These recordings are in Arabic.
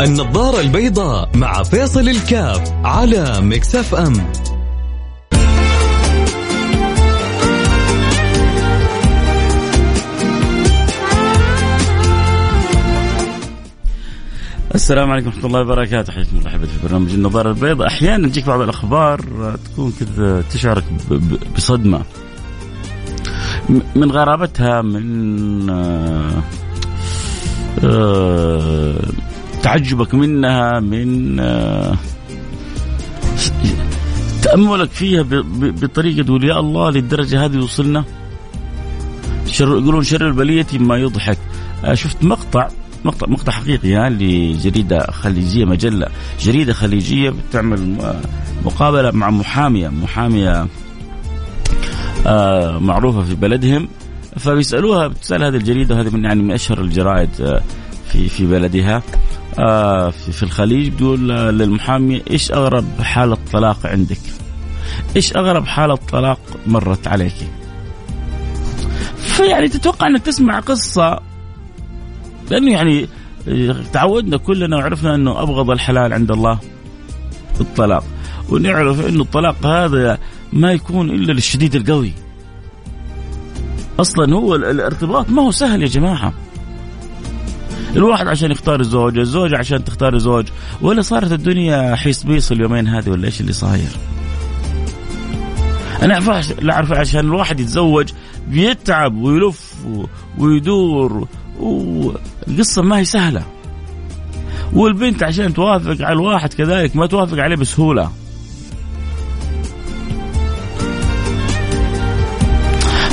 النظارة البيضاء مع فيصل الكاف على ميكس اف ام. السلام عليكم ورحمة الله وبركاته، حياكم الله حبيبي في برنامج النظارة البيضاء. أحيانا تجيك بعض الأخبار تكون كذا تشعرك بصدمة من غرابتها، من تعجبك منها، من تأملك فيها بطريقة تقول يا الله للدرجة هذه وصلنا. يقولون شر البلية ما يضحك. شفت مقطع حقيقي يعني لجريدة خليجية، مجلة جريدة خليجية بتعمل مقابلة مع محامية معروفة في بلدهم، فبيسألوها بتسأل هذه الجريدة، هذه من يعني من أشهر الجرائد في بلدها في الخليج، بتقول للمحامية إيش أغرب حالة طلاق عندك؟ إيش أغرب حالة طلاق مرت عليك؟ فيعني تتوقع أنك تسمع قصة، لأنه يعني تعودنا كلنا وعرفنا أنه أبغض الحلال عند الله الطلاق، ونعرف أنه الطلاق هذا ما يكون إلا للشديد القوي. أصلا هو الارتباط ما هو سهل يا جماعة، الواحد عشان يختار الزوجة، الزوجة عشان تختار زوج، ولا صارت الدنيا حيس بيص اليومين هذه، ولا إيش اللي صاير؟ أنا لا أعرف، عشان الواحد يتزوج بيتعب ويلف ويدور، والقصة ما هي سهلة، والبنت عشان توافق على الواحد كذلك ما توافق عليه بسهولة.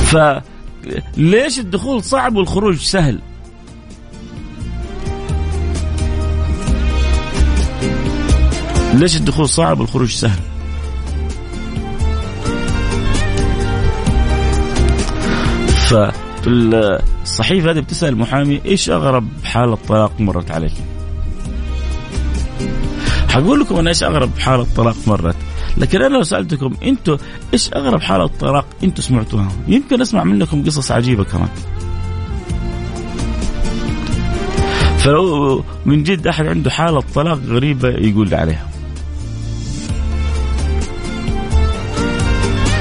فليش الدخول صعب والخروج سهل؟ ليش الدخول صعب والخروج سهل؟ فالصحيفة هذه بتسأل المحامي إيش أغرب حالة طلاق مرت عليك؟ هقول لكم أنا إيش أغرب حالة طلاق مرت، لكن أنا لو سألتكم أنتوا إيش أغرب حالة طلاق أنتوا سمعتوها، يمكن أسمع منكم قصص عجيبة كمان. فلو من جد أحد عنده حالة طلاق غريبة يقول لي عليها.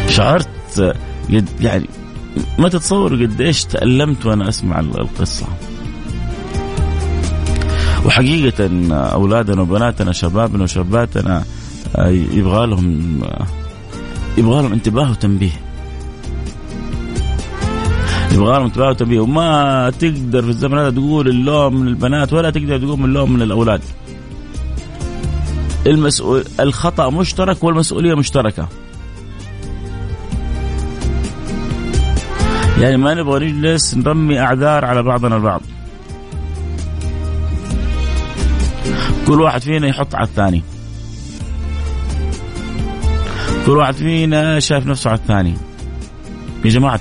شعرت يعني ما تتصوروا قديش تألمت وأنا أسمع القصة. وحقيقة أولادنا وبناتنا، شبابنا وشاباتنا يبغالهم انتباه وتنبيه، يبغالهم انتباه وتنبيه، وما تقدر في الزمن هذا تقول اللوم من البنات، ولا تقدر تقول اللوم من الأولاد. الخطأ مشترك والمسؤولية مشتركة. يعني ما نبغى نجلس نرمي أعذار على بعضنا البعض، كل واحد فينا يحط على الثاني، كل واحد فينا شاف نفسه على الثاني. يا جماعة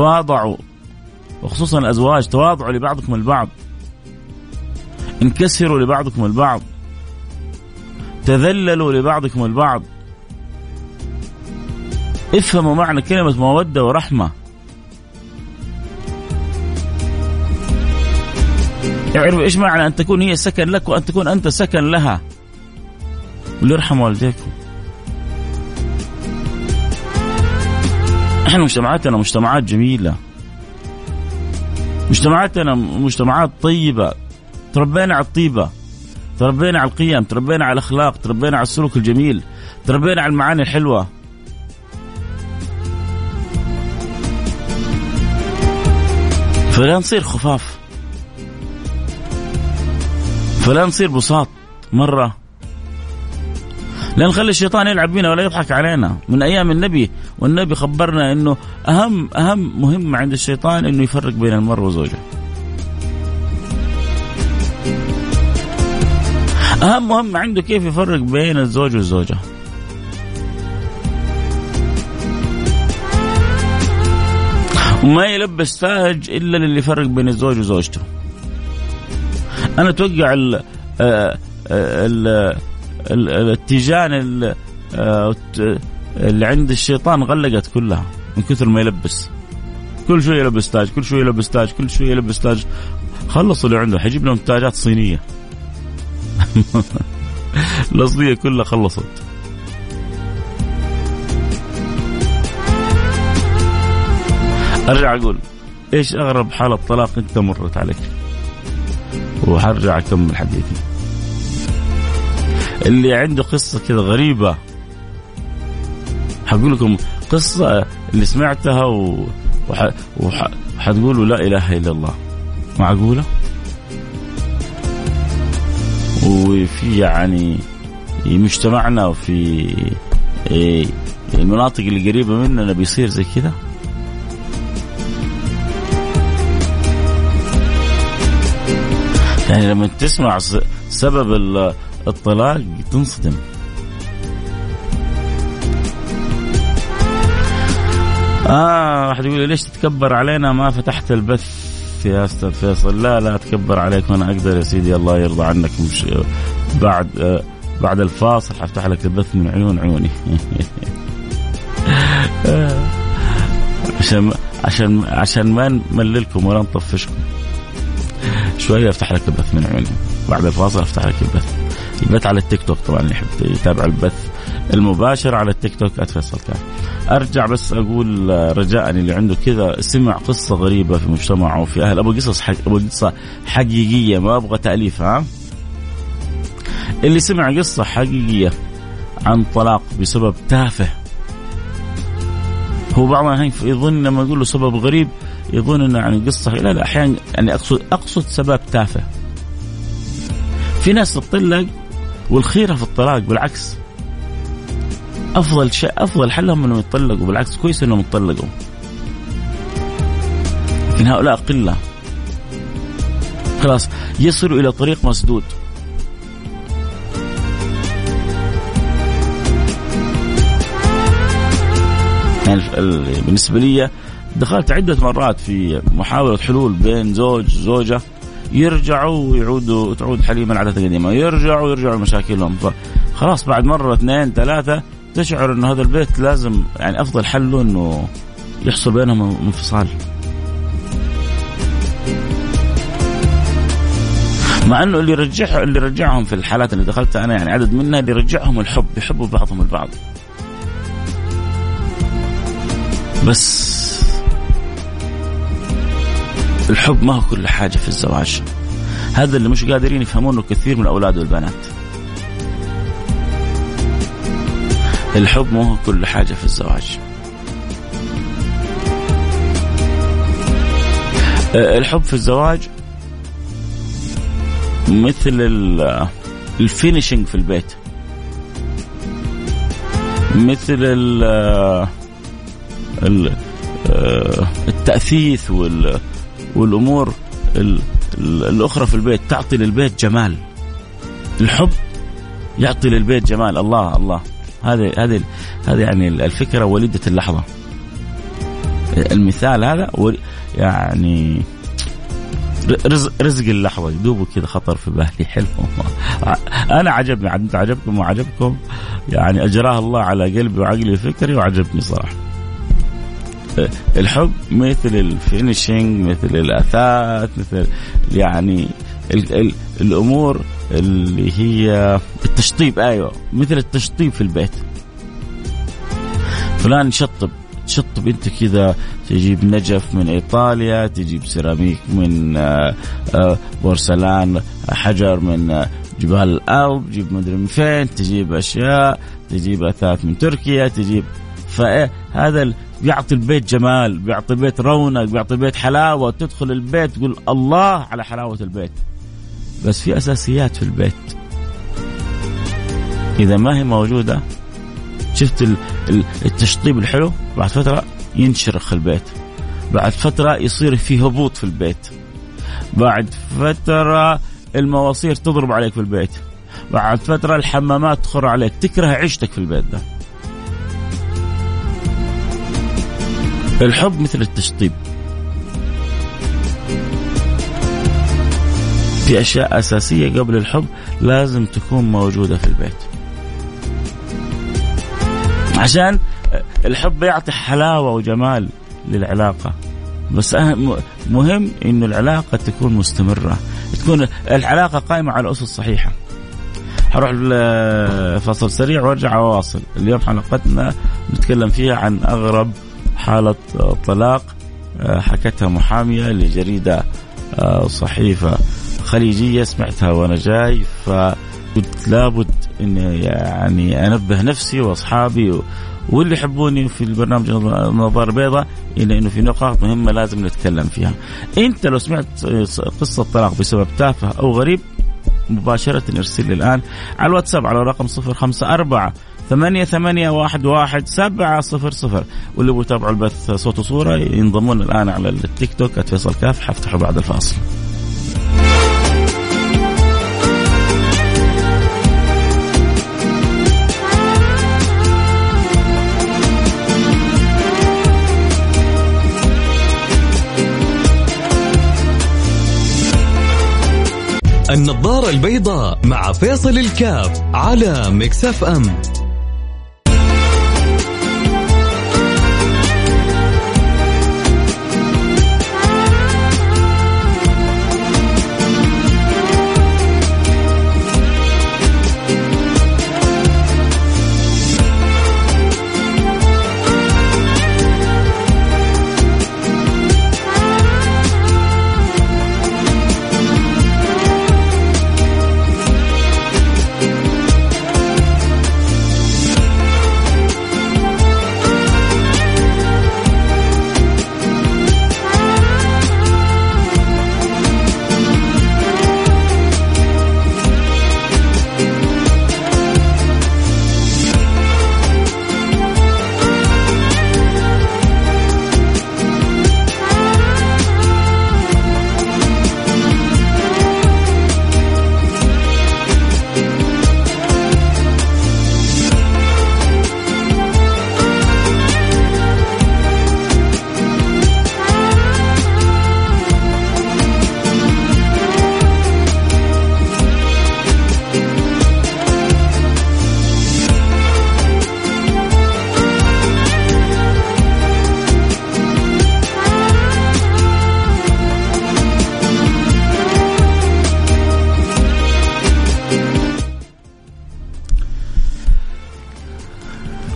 تواضعوا، وخصوصا الأزواج، تواضعوا لبعضكم البعض، انكسروا لبعضكم البعض، تذللوا لبعضكم البعض. افهموا معنى كلمة مودة ورحمة، اعرفوا ايش معنى ان تكون هي سكن لك وان تكون انت سكن لها، وليرحموا والديكم. احنا مجتمعاتنا مجتمعات جميلة، مجتمعاتنا مجتمعات طيبة، تربينا على الطيبة، تربينا على القيم، تربينا على الاخلاق، تربينا على السلوك الجميل، تربينا على المعاني الحلوة. فلا نصير خفاف، فلا نصير بساط مرة، لا نخلي الشيطان يلعب بينا ولا يضحك علينا. من أيام النبي، والنبي خبرنا أنه أهم مهمة عند الشيطان أنه يفرق بين المرء وزوجه، أهم مهمة عنده كيف يفرق بين الزوج والزوجة. وما يلبس فاهج إلا للي يفرق بين الزوج وزوجته. أنا أتوقع التيجان اللي عند الشيطان غلقت كلها من كثر ما يلبس، كل شوي يلبس تاج، كل شوي يلبس تاج، كل شوي يلبس تاج، خلصوا اللي عنده، حيجيب لهم منتجات صينية الأصلية كلها خلصت. أرجع أقول إيش أغرب حالة طلاق أنت مرت عليك، وحرجع أكمل حديثي. اللي عنده قصة كذا غريبة حقول لكم قصة اللي سمعتها وحتقولوا لا إله إلا الله، معقولة؟ وفي يعني مجتمعنا وفي المناطق اللي قريبة مننا بيصير زي كذا. يعني لما تسمع سبب الطلاق تنصدم. واحد يقول لي ليش تتكبر علينا ما فتحت البث يا أستاذ فيصل؟ لا أتكبر عليك، وأنا أقدر يا سيدي، الله يرضى عنك. مش بعد الفاصل حفتح لك البث من عيون عيوني عشان ما نمللكم ولا نطفشكم. شوية أفتح لك البث من عيوني، بعد الفاصل أفتح لك البث على التيك توك. طبعا اللي يحب يتابع البث المباشر على التيك توك @فيصل كاف. أرجع بس أقول رجاءً اللي عنده كذا سمع قصة غريبة في مجتمعه وفي أهل، أبغى قصة حقيقية، ما أبغى تأليف. اللي سمع قصة حقيقية عن طلاق بسبب تافه، هو بعضهم يظن لما يقول له سبب غريب يظن إنه يعني قصة، لا أحيانا يعني أقصد سبب تافه. في ناس تطلق والخيرة في الطلاق، بالعكس أفضل حلهم إنهم يتطلقوا، بالعكس كويس إنهم يتطلقوا، لكن هؤلاء قلة. خلاص يصلوا إلى طريق مسدود. يعني بالنسبة لي دخلت عدة مرات في محاولة حلول بين زوج زوجة، يرجعوا ويعودوا، تعود حليما العادات القديمة، يرجعوا مشاكلهم. خلاص بعد مرة 2 3 تشعر أن هذا البيت لازم يعني أفضل حله أنه يحصل بينهم انفصال، مع أنه اللي رجعهم في الحالات اللي دخلت أنا يعني عدد منها، اللي رجعهم الحب، يحبوا بعضهم البعض، بس الحب ما هو كل حاجة في الزواج. هذا اللي مش قادرين يفهمونه كثير من الأولاد والبنات. الحب مو كل حاجة في الزواج. الحب في الزواج مثل الفينيشنج في البيت، مثل التأثيث والأمور الأخرى في البيت، تعطي للبيت جمال. الحب يعطي للبيت جمال. الله هذه يعني الفكرة وليدة اللحظة. المثال هذا يعني رزق اللحظة، يدوبوا كذا خطر في بالي. حلو، أنا عجبني، عجبكم وعجبكم، يعني أجراه الله على قلبي وعقلي وفكري، وعجبني صراحة. الحب مثل الفينيشينج، مثل الأثاث، مثل يعني الأمور اللي هي التشطيب. أيوة، مثل التشطيب في البيت. فلان شطب أنت كذا، تجيب نجف من إيطاليا، تجيب سيراميك من بورسلان، حجر من جبال الألب، تجيب مدري من فين، تجيب أشياء، تجيب أثاث من تركيا، تجيب. فهذا بيعطي البيت جمال، بيعطي البيت رونق، بيعطي البيت حلاوة. تدخل البيت تقول الله على حلاوة البيت. بس في أساسيات في البيت إذا ما هي موجودة، شفت التشطيب الحلو، بعد فترة ينشرخ البيت، بعد فترة يصير فيه هبوط في البيت، بعد فترة المواصير تضرب عليك في البيت، بعد فترة الحمامات تخر عليك، تكره عيشتك في البيت ده. الحب مثل التشطيب، في أشياء أساسية قبل الحب لازم تكون موجودة في البيت، عشان الحب يعطي حلاوة وجمال للعلاقة، بس مهم إنه العلاقة تكون مستمرة، تكون العلاقة قائمة على أسس صحيحة. هروح لفصل سريع وارجع واواصل. اليوم حلقتنا نتكلم فيها عن أغرب حالة طلاق حكتها محامية لجريدة صحيفة خليجية، سمعتها وأنا جاي، فقلت لابد إني يعني أنبه نفسي وأصحابي واللي يحبوني في البرنامج النظارة البيضاء إنه في نقاط مهمة لازم نتكلم فيها. أنت لو سمعت قصة طلاق بسبب تافه أو غريب مباشرة ارسل لي الآن على الواتساب على رقم 054-8811-700، واللي بيتابعوا البث صوت وصورة ينضمون الآن على التيك توك @فيصل الكاف. حفتحه بعد الفاصل. النظارة البيضاء مع فيصل الكاف على ميكس اف ام.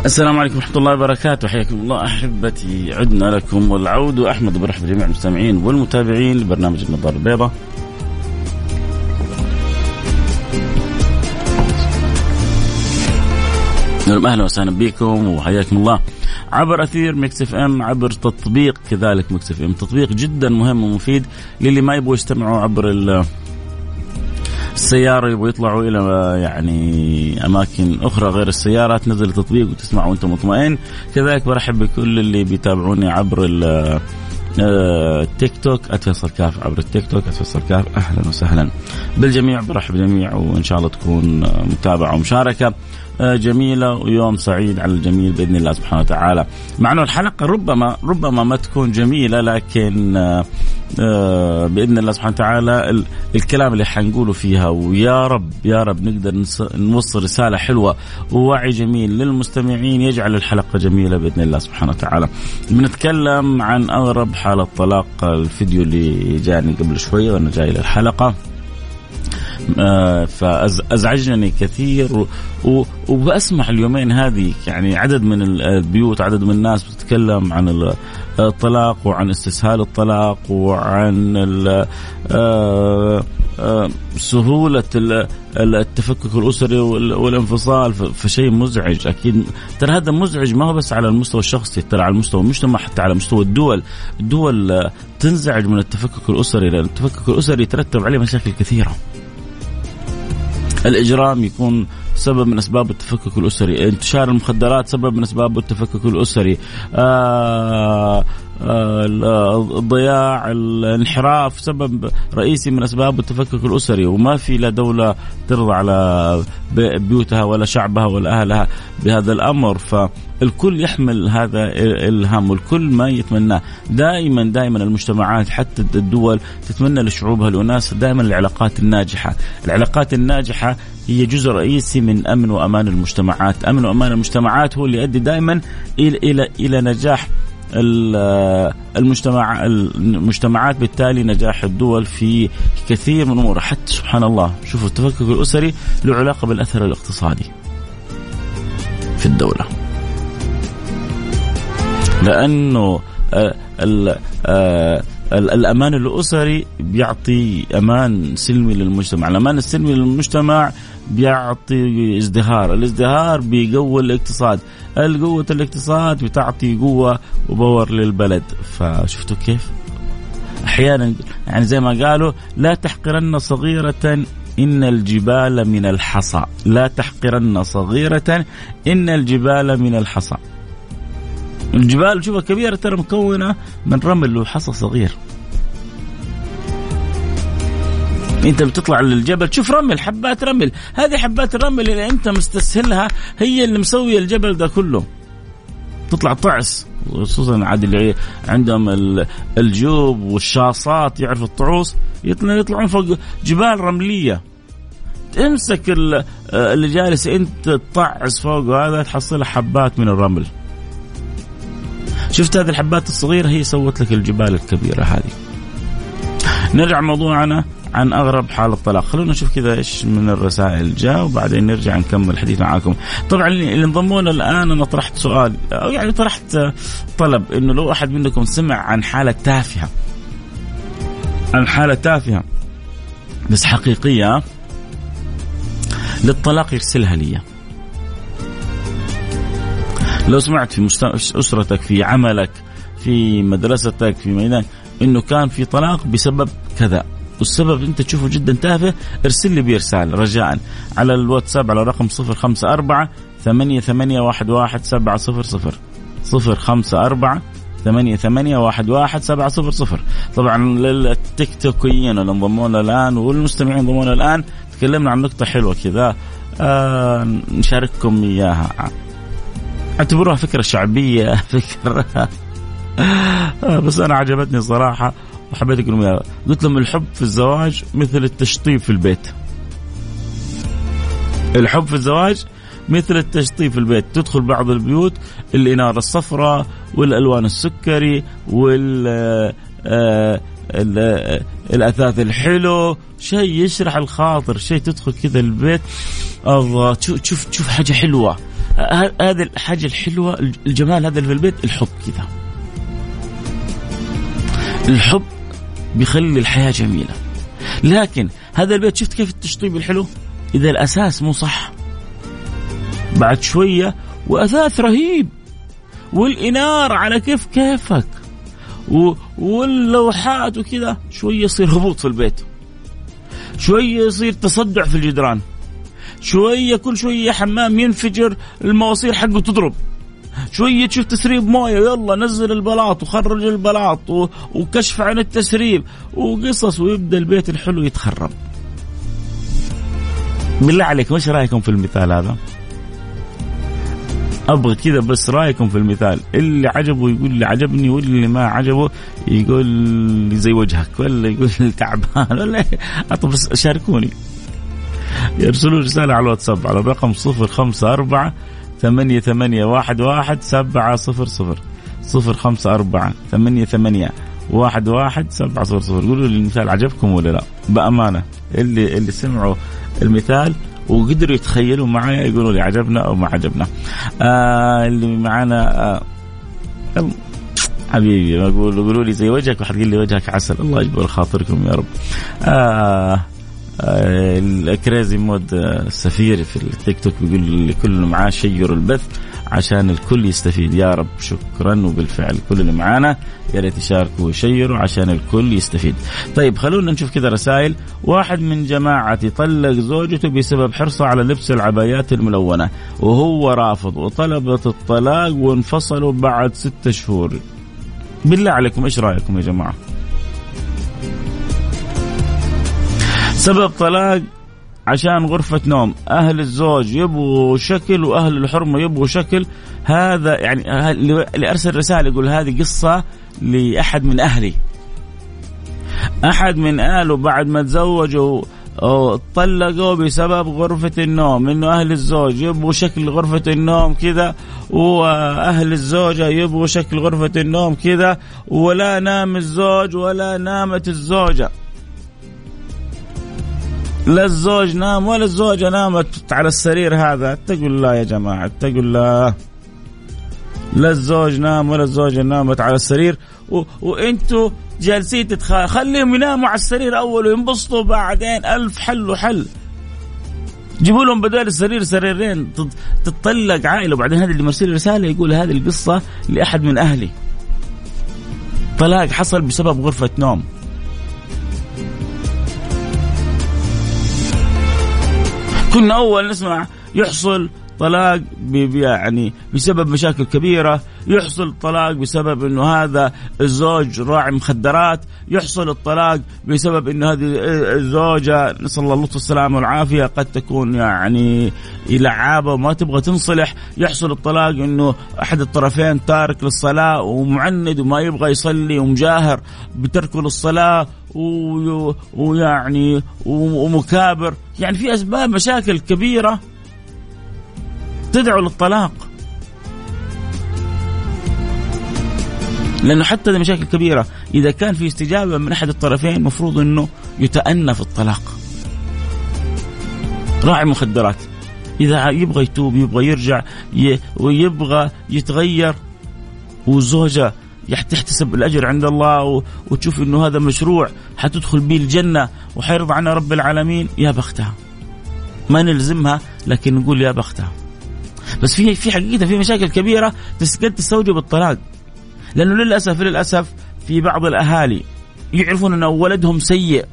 السلام عليكم ورحمة الله وبركاته، حياكم الله أحبتي، عدنا لكم والعود. أحمد برحب جميع المستمعين والمتابعين لبرنامج النظارة البيضاء. أهلا وسهلا بكم وحياكم الله عبر أثير ميكس اف ام، عبر تطبيق كذلك ميكس اف ام، تطبيق جدا مهم ومفيد للي ما يبغوا يجتمعوا عبر السيارة، يبغوا يطلعوا إلى يعني أماكن أخرى غير السيارة، تنزل التطبيق وتسمعوا وأنتم مطمئن. كذلك برحب بكل اللي بيتابعوني عبر التيك توك @فيصل كاف، عبر التيك توك @فيصل كاف. أهلا وسهلا بالجميع، برحب بالجميع، وإن شاء الله تكون متابعة ومشاركة جميلة ويوم سعيد على الجميع بإذن الله سبحانه وتعالى. مع أنه الحلقة ربما ما تكون جميلة، لكن بإذن الله سبحانه وتعالى الكلام اللي حنقوله فيها، ويا رب يا رب نقدر نوصل رسالة حلوة ووعي جميل للمستمعين يجعل الحلقة جميلة بإذن الله سبحانه وتعالى. بنتكلم عن أغرب حالة طلاق، الفيديو اللي جاني قبل شوية وأنا جاي للحلقة فأزعجني كثير، وبأسمع اليومين هذه يعني عدد من البيوت، عدد من الناس بتتكلم عن الطلاق وعن استسهال الطلاق وعن سهولة التفكك الأسري والانفصال. فشيء مزعج أكيد، ترى هذا مزعج ما هو بس على المستوى الشخصي، ترى على المستوى المجتمع، حتى على مستوى الدول. الدول تنزعج من التفكك الأسري، لأن التفكك الأسري يترتب عليه مشاكل كثيرة. الإجرام يكون سبب من أسباب التفكك الأسري، انتشار المخدرات سبب من أسباب التفكك الأسري، الضياع، الانحراف سبب رئيسي من أسباب التفكك الأسري. وما في لا دولة ترضى على بيوتها ولا شعبها ولا أهلها بهذا الأمر، فالكل يحمل هذا الهم والكل ما يتمناه. دائما المجتمعات حتى الدول تتمنى لشعوبها الأناس دائما العلاقات الناجحة. العلاقات الناجحة هي جزء رئيسي من أمن وأمان المجتمعات. أمن وأمان المجتمعات هو اللي يؤدي دائما إلى نجاح المجتمعات، بالتالي نجاح الدول في كثير من أمور. حتى سبحان الله، شوفوا التفكك الأسري له علاقة بالأثر الاقتصادي في الدولة، لأنه الأمان الأسري بيعطي أمان سلمي للمجتمع، الأمان السلمي للمجتمع بيعطي ازدهار، الازدهار بيقوي الاقتصاد، القوة الاقتصاد بتعطي قوة وبور للبلد. فشفتوا كيف أحيانا يعني زي ما قالوا لا تحقرن صغيرة إن الجبال من الحصى، لا تحقرن صغيرة إن الجبال من الحصى. الجبال شوفها كبيرة ترى مكونة من رمل وحصى صغير. انت بتطلع للجبل تشوف رمل، حبات رمل، هذه حبات الرمل اللي انت مستسهلها هي اللي مسوية الجبل ده كله. تطلع طعس، خصوصا عاد اللي عندهم الجوب والشاصات يعرفوا الطعوس، يطلعون فوق جبال رملية، تمسك اللي جالس انت تطعس فوق هذا تحصل حبات من الرمل. شفت هذه الحبات الصغيرة هي سوت لك الجبال الكبيرة هذه. نرجع موضوعنا عن أغرب حال الطلاق، خلونا نشوف كذا إيش من الرسائل جاء وبعدين نرجع نكمل الحديث معاكم. طبعا اللي انضمونا الآن أنا طرحت سؤال أو يعني طرحت طلب إنه لو أحد منكم سمع عن حالة تافهة، عن حالة تافهة بس حقيقية للطلاق يرسلها لي. لو سمعت في أسرتك، في عملك، في مدرستك، في ميدانك إنه كان في طلاق بسبب كذا والسبب أنت تشوفه جدا تافه، ارسل لي برسالة رجاء على الواتساب على رقم 054-8811-700 054-8811-700. طبعا للتيك توكيين اللي انضمونا الآن والمستمعين انضمونا الآن، تكلمنا عن نقطة حلوة كذا نشارككم إياها، اعتبروها فكرة شعبية، فكرة بس أنا عجبتني صراحة وحبيت أقول لهم. قلت لهم الحب في الزواج مثل التشطيب في البيت، الحب في الزواج مثل التشطيب في البيت. تدخل بعض البيوت الإنارة الصفراء والألوان السكري والأثاث الحلو، شيء يشرح الخاطر، شيء تدخل كذا البيت الله تشوف حاجة حلوة. هذه الحاجة الحلوة الجمال هذا اللي في البيت، الحب كذا، الحب بيخلي الحياة جميلة. لكن هذا البيت شفت كيف التشطيب الحلو، إذا الأساس مو صح بعد شوية وأثاث رهيب والإنارة على كيف كيفك واللوحات وكذا، شوية يصير هبوط في البيت، شوية يصير تصدع في الجدران، شوية كل شوية حمام ينفجر المواصير حقه تضرب، شوية تشوف تسريب مويه يلا نزل البلاط وخرج البلاط وكشف عن التسريب وقصص، ويبدأ البيت الحلو يتخرب. بالله عليكم ايش رايكم في المثال هذا؟ ابغى كذا بس رايكم في المثال، اللي عجبه يقول لي عجبني واللي ما عجبه يقول لي زي وجهك ولا يقول لي تعبان ولا بس شاركوني، يرسلوا رسالة على الواتساب على الرقم 054-8811-700 054-8811-700. قولوا لي المثال عجبكم ولا لا، بأمانة اللي سمعوا المثال وقدروا يتخيلوا معايا يقولوا لي عجبنا أو ما عجبنا. اللي معانا حبيبي قولوا لي زي وجهك، وحد قال لي وجهك عسل، الله يجبر خاطركم يا رب. الكريزي مود السفير في التيك توك بيقول لكل معاه شير البث عشان الكل يستفيد، يا رب شكرا. وبالفعل كل اللي معانا يا ريت يشاركوا ويشيروا عشان الكل يستفيد. طيب خلونا نشوف كذا رسائل. واحد من جماعتي طلق زوجته بسبب حرصه على لبس العبايات الملونة وهو رافض، وطلبت الطلاق وانفصلوا بعد 6 شهور. بالله عليكم ايش رايكم يا جماعة؟ سبب طلاق عشان غرفة نوم، أهل الزوج يبغوا شكل وأهل الحرمة يبغوا شكل. هذا يعني اللي أرسل رسالة يقول هذه قصة لأحد من أهلي، أحد من أهله بعد ما تزوجوا اتطلقوا بسبب غرفة النوم، إنه أهل الزوج يبغوا شكل غرفة النوم كذا، وأهل الزوجة يبغوا شكل غرفة النوم كذا، ولا نام الزوج ولا نامت الزوجة، لا الزوج نام ولا الزوجة نامت على السرير هذا. اتقوا الله يا جماعة، اتقوا الله. لا الزوج نام ولا الزوجة نامت على السرير، وانتوا جالسين خليهم يناموا على السرير أول وينبسطوا، بعدين ألف حل وحل. جيبوا لهم بدل السرير سريرين، تتطلق عائلة. وبعدين هذا اللي مرسل رسالة يقول هذه القصة لأحد من أهلي، طلاق حصل بسبب غرفة نوم. كنا أول نسمع يحصل طلاق يعني بسبب مشاكل كبيرة، يحصل طلاق بسبب إنه هذا الزوج راعي مخدرات، يحصل الطلاق بسبب إنه هذه الزوجة نسأل الله اللطف والسلامة والعافية قد تكون يعني لعابة وما تبغى تنصلح، يحصل الطلاق إنه أحد الطرفين تارك للصلاة ومعند وما يبغى يصلي ومجاهر بتركه للصلاة ويعني ومكابر. يعني في أسباب مشاكل كبيرة تدعو للطلاق، لأنه حتى المشاكل كبيرة إذا كان في استجابة من أحد الطرفين مفروض أنه يتأنى في الطلاق. راعي مخدرات إذا يبغى يتوب، يبغى يرجع ويبغى يتغير، وزوجة تحتسب الأجر عند الله وتشوف أنه هذا مشروع حتدخل به الجنة وحيرضى عنها رب العالمين، يا بختها. ما نلزمها لكن نقول يا بختها. بس في حقيقة في مشاكل كبيرة تسكت تستوجب الطلاق، لأنه للأسف في بعض الأهالي يعرفون أن ولدهم سيء،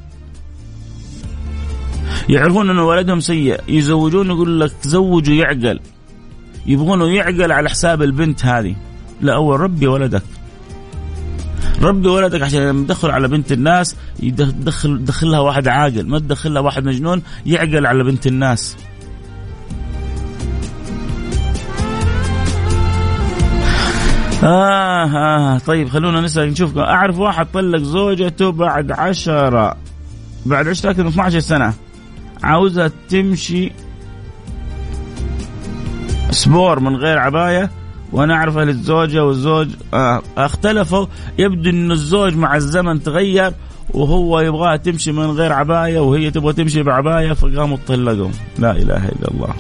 يزوجون، يقول لك زوجوا يعقل، يبغونه يعقل على حساب البنت هذه. لا، أول ربي ولدك عشان لما تدخل على بنت الناس يدخلها واحد عاقل، ما تدخلها واحد مجنون يعقل على بنت الناس. طيب خلونا نسأل نشوفكم. أعرف واحد طلق زوجته بعد 10 لكن 12 سنة، عاوزة تمشي سبور من غير عباية، وأنا أعرف أهل الزوجة والزوج اختلفوا، يبدو أن الزوج مع الزمن تغير وهو يبغاها تمشي من غير عباية وهي تبغى تمشي بعباية، فقاموا طلقوا. لا إله إلا الله.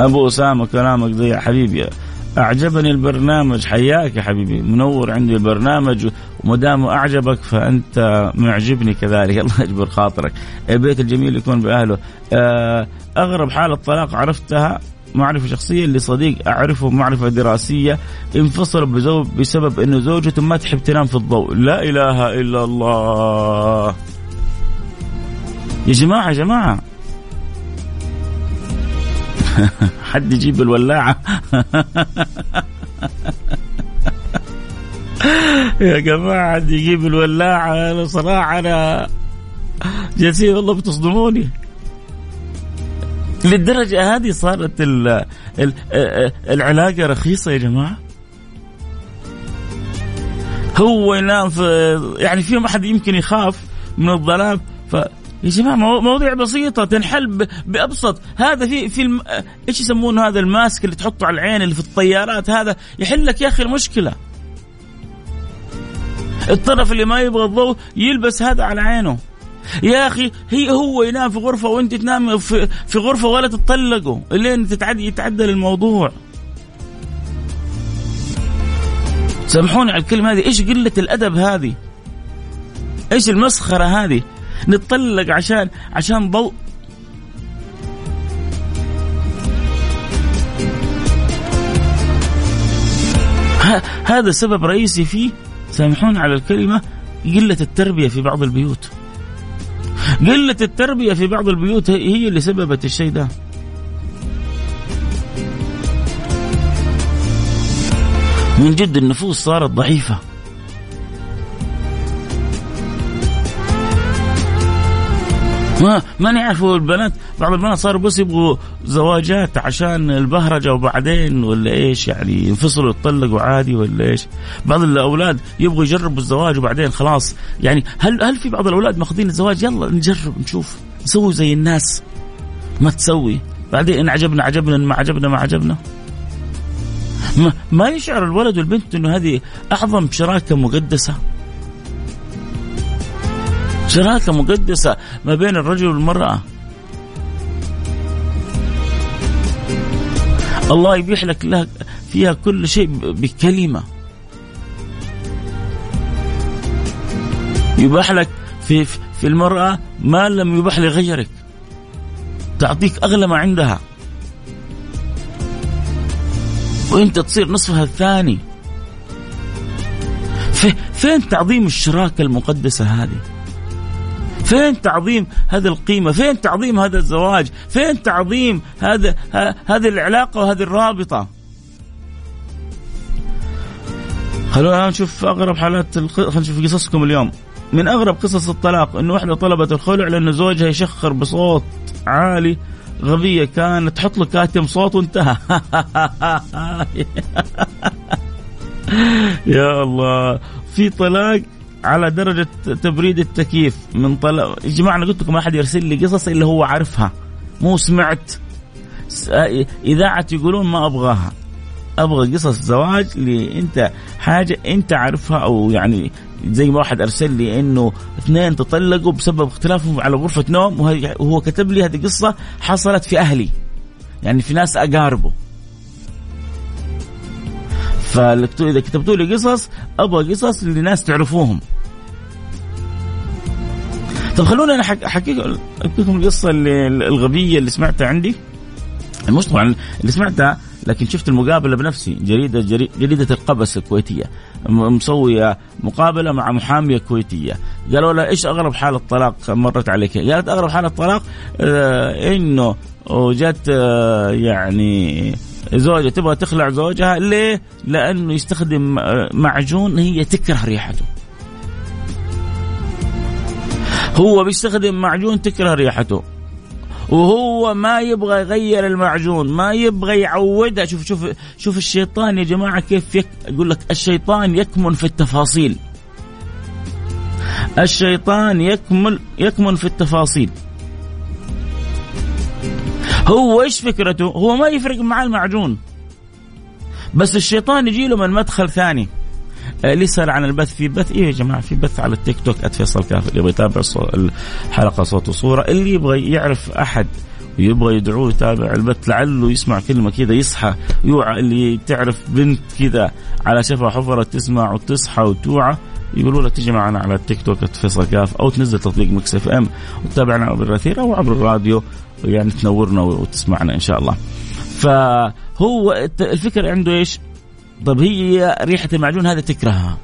أبو أسامة كلامك ضيع حبيبي، أعجبني البرنامج، حياك يا حبيبي، منور عندي البرنامج، ومدام أعجبك فأنت معجبني كذلك، الله يجبر خاطرك. البيت الجميل يكون بأهله. أغرب حالة طلاق عرفتها معرفة شخصية لصديق أعرفه معرفة دراسية، انفصل بسبب أنه زوجته ما تحب تنام في الضوء. لا إله إلا الله يا جماعة، يا جماعة حد يجيب الولاعة يا جماعة، حد يجيب الولاعة. صراحة أنا جالسين والله بتصدموني للدرجة هذه، صارت العلاقة رخيصة يا جماعة. هو ينام يعني فيهم أحد يمكن يخاف من الظلام، يا جماعة مواضيع بسيطة تنحل بأبسط. هذا في إيش يسمونه هذا الماسك اللي تحطه على العين اللي في الطيارات، هذا يحلك يا أخي المشكلة. الطرف اللي ما يبغى الضوء يلبس هذا على عينه. يا أخي هو ينام في غرفة وأنت تنام في غرفة، ولا تطلقوا لين يتعدل الموضوع. سامحوني على الكلمة هذه، إيش قلة الأدب هذه، إيش المسخرة هذه، نتطلق عشان ضوء. هذا سبب رئيسي فيه، سامحون على الكلمة، قلة التربية في بعض البيوت. قلة التربية في بعض البيوت هي اللي سببت الشيء ده. من جد النفوس صارت ضعيفة. ما نعرفوا البنات. بعض البنات صاروا بس يبغوا زواجات عشان البهرجة وبعدين ولا إيش يعني ينفصلوا ويتطلقوا عادي ولا إيش. بعض الأولاد يبغوا يجربوا الزواج وبعدين خلاص يعني. هل في بعض الأولاد ماخذين الزواج يلا نجرب نشوف نسوي زي الناس ما تسوي بعدين إن عجبنا عجبنا إن ما عجبنا ما عجبنا. ما يشعر الولد والبنت إنه هذه أعظم شراكة مقدسة، شراكة مقدسة ما بين الرجل والمرأة. الله يبيح لك فيها كل شيء بكلمة، يباح لك في المرأة ما لم يباح لغيرك، تعطيك أغلى ما عندها وانت تصير نصفها الثاني. فين تعظيم الشراكة المقدسة هذه؟ فين تعظيم هذه القيمة؟ فين تعظيم هذا الزواج؟ فين تعظيم هذه العلاقة وهذه الرابطة؟ خلونا نشوف أغرب حالات خلونا نشوف قصصكم اليوم. من أغرب قصص الطلاق إنه واحدة طلبت الخلع لأن زوجها يشخر بصوت عالي، غبية كانت تحط له كاتم صوت وانتهى. يا الله، في طلاق على درجة تبريد التكييف من طلاق. يا جماعة أنا قلت لكم ما أحد يرسل لي قصص اللي هو عارفها، مو سمعت إذاعة يقولون ما أبغاها. أبغى قصص زواج اللي أنت حاجة أنت عارفها، أو يعني زي ما واحد أرسل لي إنه 2 تطلقوا بسبب اختلافهم على غرفة نوم، وهو كتب لي هذه قصة حصلت في أهلي، يعني في ناس أقاربه. فإذا كتبتوا لي قصص أبغى قصص لناس تعرفوهم. طب خلونا أنا أحكيكم القصة الغبية اللي سمعتها عندي، مش طبعا اللي سمعتها لكن شفت المقابلة بنفسي. جريدة القبس الكويتية مسوية مقابلة مع محامية كويتية، قالوا لها إيش أغرب حالة طلاق مرت عليك؟ قالت أغرب حالة طلاق إنه جت يعني زوجة تبغى تخلع زوجها. ليه؟ لأنه يستخدم معجون هي تكره ريحته، هو بيستخدم معجون تكره ريحته، وهو ما يبغى يغير المعجون، ما يبغى يعودها. شوف الشيطان يا جماعة كيف يقول لك الشيطان يكمن في التفاصيل، الشيطان يكمن في التفاصيل. هو إيش فكرته؟ هو ما يفرق مع المعجون، بس الشيطان يجيله من مدخل ثاني. اللي سأل عن البث، في بث إيه يا جماعة؟ في بث على التيك توك @فيصل الكاف، اللي يبغى يتابع الحلقة صوت وصورة، اللي يبغى يعرف أحد ويبغى يدعوه يتابع البث لعله يسمع كلمة كذا يصحى يوعى. اللي تعرف بنت كذا على شفا حفرة تسمع وتصحى وتوعى، يقولوا لك تجي معنا على التيك توك @فيصل الكاف، أو تنزل تطبيق ميكس اف ام وتتابعنا عبر الأثير أو عبر الراديو، يعني تنورنا وتسمعنا إن شاء الله. فهو الفكرة عنده إيش؟ طب هي ريحة المعجون هذا تكرهها،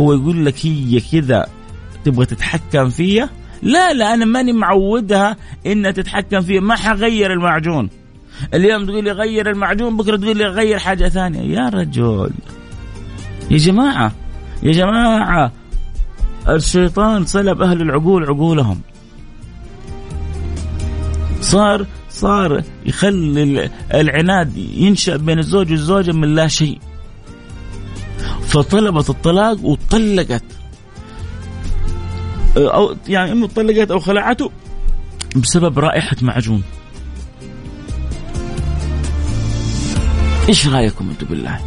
هو يقول لك هي كذا تبغى تتحكم فيها. لا أنا ماني معودها إنها تتحكم فيها، ما حغير المعجون. اليوم تقول لي غير المعجون، بكرة تقول لي غير حاجة ثانية. يا رجل، يا جماعة الشيطان سلب أهل العقول عقولهم، صار يخلي العناد ينشأ بين الزوج والزوجة من لا شيء. فطلبت الطلاق وطلقت، أو يعني إما طلقت أو خلعته بسبب رائحة معجون. إيش رأيكم أنتم بالله؟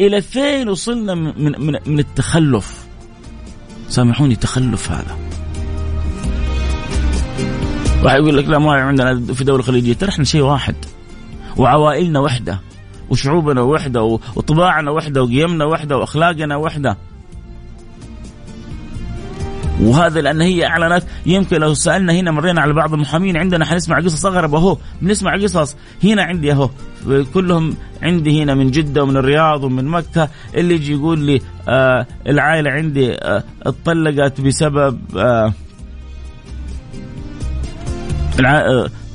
إلى فين وصلنا من التخلف؟ سامحوني، تخلف هذا. واحد يقول لك لا ما عندنا في دولة خليجية، ترى احنا شيء واحد، وعوائلنا وحدة، وشعوبنا وحدة، وطباعنا وحدة، وقيمنا وحدة، وأخلاقنا وحدة. وهذا لأن هي أعلنت. يمكن لو سألنا هنا مرينا على بعض المحامين عندنا حنسمع قصص أغرب. أهو بنسمع قصص هنا عندي، أهو كلهم عندي هنا من جدة ومن الرياض ومن مكة. اللي يجي يقول لي العائلة عندي اتطلقت بسبب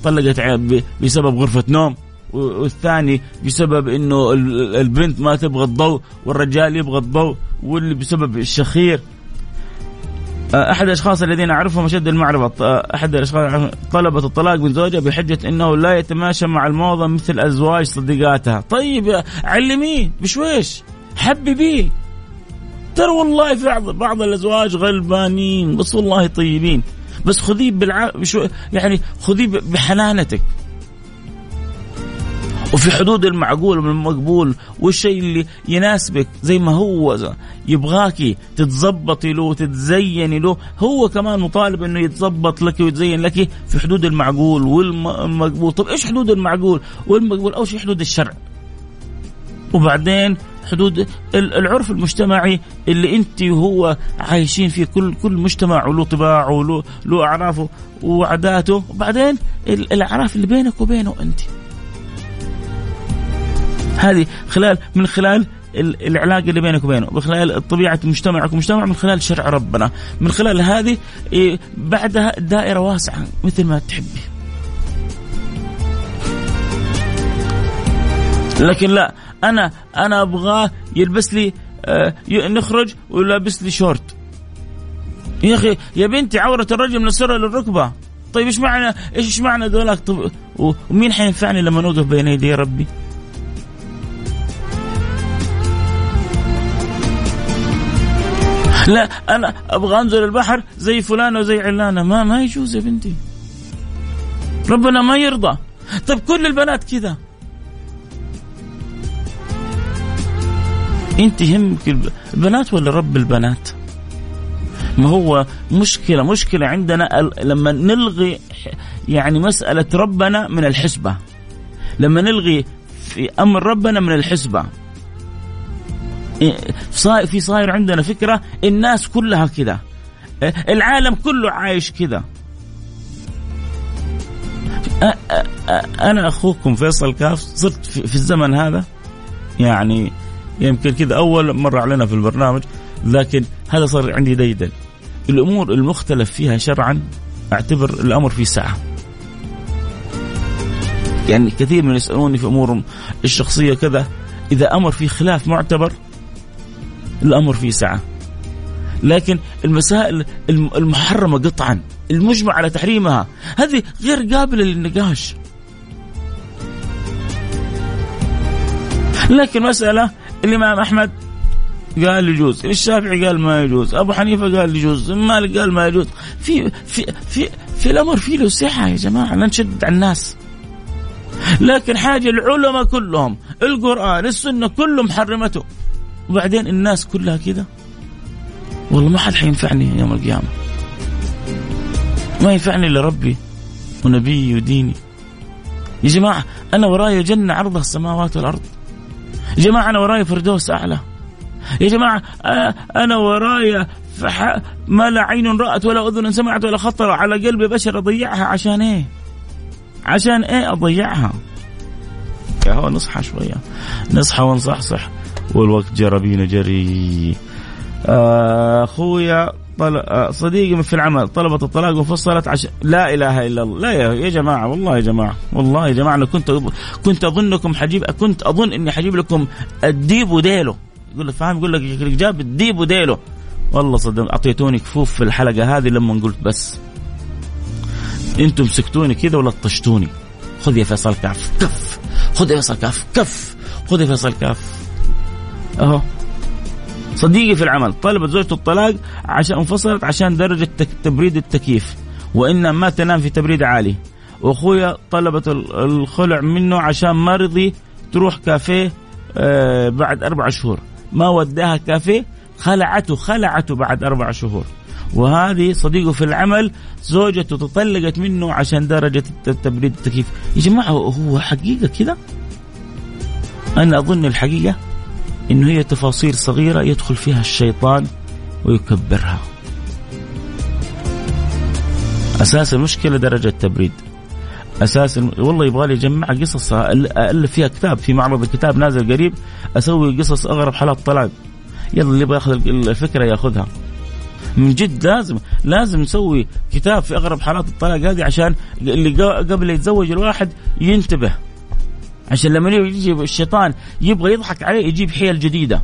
طلقت بسبب غرفة نوم، والثاني بسبب إنه البنت ما تبغى الضوء والرجال يبغى الضوء، واللي بسبب الشخير. احد الاشخاص الذين اعرفهم اشد المعرفه، احد الاشخاص طلبت الطلاق من زوجها بحجه انه لا يتماشى مع الموضه مثل ازواج صديقاتها. طيب علميه بشويش، حببيه. ترى والله في بعض الازواج غلبانين بس والله طيبين، بس خذيه يعني خذيه بحنانتك وفي حدود المعقول من المقبول والشيء اللي يناسبك، زي ما هو يبغاكي تتزبطي له وتتزيني له، هو كمان مطالب انه يتزبط لك ويتزين لك في حدود المعقول والمقبول. طب ايش حدود المعقول والمقبول؟ او شيء حدود الشرع، وبعدين حدود العرف المجتمعي اللي انت وهو عايشين فيه. كل مجتمع له طباعه وله اعرافه وعاداته، وبعدين الاعراف اللي بينك وبينه انت. هذه من خلال العلاقة اللي بينك وبينه، من خلال طبيعة مجتمعك ومجتمع، من خلال شرع ربنا، من خلال هذه بعدها دائرة واسعة مثل ما تحبي. لكن لا، أنا أبغى يلبس لي، نخرج ويلبس لي شورت. يا أخي يا بنتي، عورة الرجل من السرة للركبة. طيب إيش معنى ذولاك؟ طب ومين حينفعني لما نوقف بين يدي ربي؟ لا، أنا أبغى أنزل البحر زي فلانة وزي علانة. ما يجوز يا بنتي، ربنا ما يرضى. طب كل البنات كذا، أنت همك البنات ولا رب البنات؟ ما هو مشكلة عندنا لما نلغي يعني مسألة ربنا من الحسبة، لما نلغي في أمر ربنا من الحسبة، صاير عندنا فكرة الناس كلها كذا، العالم كله عايش كذا. أنا أخوكم فيصل الكاف، صرت في الزمن هذا يعني يمكن كذا أول مرة علينا في البرنامج، لكن هذا صار عندي ديدن. الأمور المختلف فيها شرعا أعتبر الأمر في ساعة. يعني كثير من يسألوني في أمورهم الشخصية كذا، إذا أمر في خلاف معتبر الأمر في ساعة، لكن المسائل المحرمة قطعا المجمع على تحريمها هذه غير قابلة للنقاش. لكن مسألة الإمام أحمد قال يجوز، الشافعي قال ما يجوز، أبو حنيفة قال يجوز، مالك قال ما يجوز. في الأمر فيه له ساعة يا جماعة، لا نشد على الناس. لكن حاجة العلماء كلهم، القرآن السنة كلهم حرمته، وبعدين الناس كلها كده، والله ما حد حينفعني يوم القيامة، ما ينفعني إلا ربي ونبي وديني. يا جماعة أنا وراي جنة عرضها السماوات والأرض، يا جماعة أنا وراي فردوس أعلى، يا جماعة أنا وراي ما لا عين رأت ولا أذن سمعت ولا خطر على قلب بشر. أضيعها عشان إيه؟ عشان إيه أضيعها؟ يا هو نصحى شوية، نصحى ونصحصح، والوقت جرى بينا جري. أخويا صديقي في العمل طلبت الطلاق وفصلت لا إله إلا الله. لا يا جماعة، والله يا جماعة أنا كنت أظنكم أظن إني حجيب لكم الديب وديله. يقول لك فاهم، يقول لك جاب الديب وديله. والله صدم، أعطيتوني كفوف في الحلقة هذه لما قلت بس أنتم سكتوني كذا ولا طشتوني. خذ يا فيصل كاف كف، خذ يا فيصل كاف كف، خذ يا فيصل كاف. أهو صديقي في العمل طلبت زوجته الطلاق عشان انفصلت عشان درجة تبريد التكييف، وإنما ما تنام في تبريد عالي. وأخويا طلبت الخلع منه عشان ما رضي تروح كافيه بعد 4 شهور، ما وداها كافيه، خلعته بعد 4 شهور. وهذه صديقه في العمل زوجته تطلقت منه عشان درجة تبريد التكييف. يا جماعة هو حقيقة كذا؟ أنا أظن الحقيقة إنه هي تفاصيل صغيرة يدخل فيها الشيطان ويكبرها. أساس المشكلة درجة تبريد. والله يبغى لي أجمع قصص ألف فيها كتاب، في معرض الكتاب نازل قريب أسوي قصص أغرب حالات طلاق. يلا اللي يبغى ياخذ الفكرة ياخذها. من جد لازم نسوي كتاب في أغرب حالات الطلاق هذه، عشان اللي قبل يتزوج الواحد ينتبه، عشان لما يجي الشيطان يبغى يضحك عليه يجيب حيل جديدة،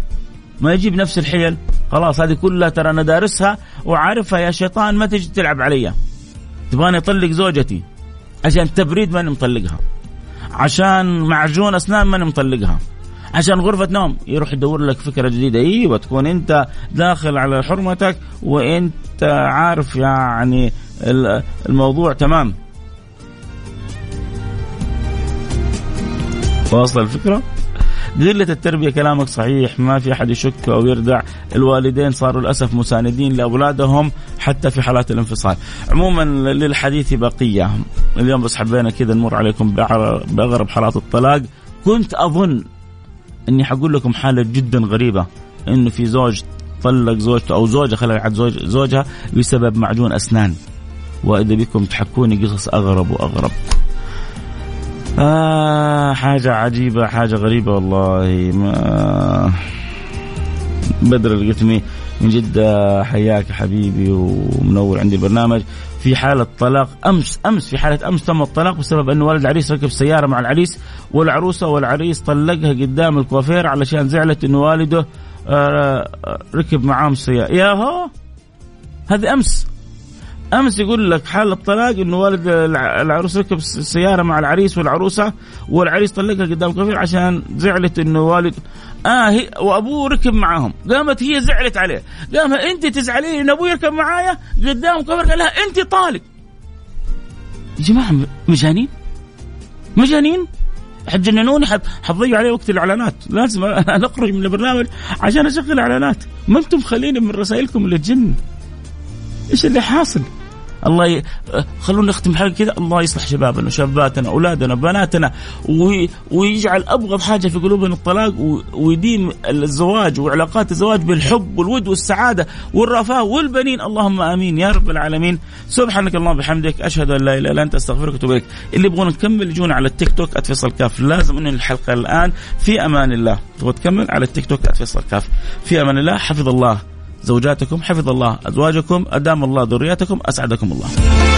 ما يجيب نفس الحيل خلاص هذه كلها ترى أنا دارسها وعارفها يا شيطان ما تجي تلعب عليا. تبغاني أطلق زوجتي عشان تبريد ماني مطلقها، عشان معجون أسنان ماني مطلقها، عشان غرفة نوم. يروح يدور لك فكرة جديدة. ايوه تكون انت داخل على حرمتك وانت عارف يعني الموضوع تمام. واصل الفكرة؟ قلة التربية كلامك صحيح، ما في أحد يشك أو يردع. الوالدين صاروا للأسف مساندين لأولادهم حتى في حالات الانفصال. عموما للحديث بقية اليوم، بس حبينا كذا نمر عليكم بأغرب حالات الطلاق. كنت أظن إني حقول لكم حالة جدا غريبة، إنه في زوج طلق زوجته أو زوجة خلعت زوجها بسبب معجون أسنان. وإذا بكم تحكوني قصص أغرب وأغرب. حاجة عجيبة، حاجة غريبة والله. ما بدر القتمي من جدة، حياك حبيبي ومنور عندي البرنامج. في حالة طلاق أمس في حالة أمس تم الطلاق بسبب أن ولد العريس ركب سيارة مع العريس والعروسة، والعريس طلقها قدام الكوافير علشان زعلت أن والده ركب معاهم السيارة. ياهو هذا أمس يقول لك حالة طلاق إنه والد العروس ركب السيارة مع العريس والعروسة، والعريس طلقها قدام الكوافير عشان زعلت إنه والد وأبوه ركب معاهم. قامت هي زعلت عليه، قامها أنت تزعلين إن أبوي يركب معايا قدام الكوافير، قالها أنت طالق. يا جماعة مجانين حتجننوني، حتضيع عليه وقت الإعلانات. لازم أنا أخرج من البرنامج عشان أشغل إعلانات. ما أنتم خليني من رسائلكم اللي تجنن. إيش اللي حاصل؟ خلونا نختم حلقة كده. الله يصلح شبابنا وشاباتنا، أولادنا بناتنا، ويجعل أبغض حاجة في قلوبنا الطلاق، ويديم الزواج وعلاقات الزواج بالحب والود والسعادة والرفاه والبنين. اللهم آمين يا رب العالمين. سبحانك اللهم بحمدك، أشهد أن لا إله إلا أنت، أستغفرك وأتوب إليك. اللي يبغون نكمل يجون على التيك توك @فيصل كاف. لازم أن الحلقة الآن في أمان الله. تبغى تكمل على التيك توك @فيصل كاف. في أمان الله. حفظ الله زوجاتكم، حفظ الله أزواجكم، أدام الله ذرياتكم، أسعدكم الله.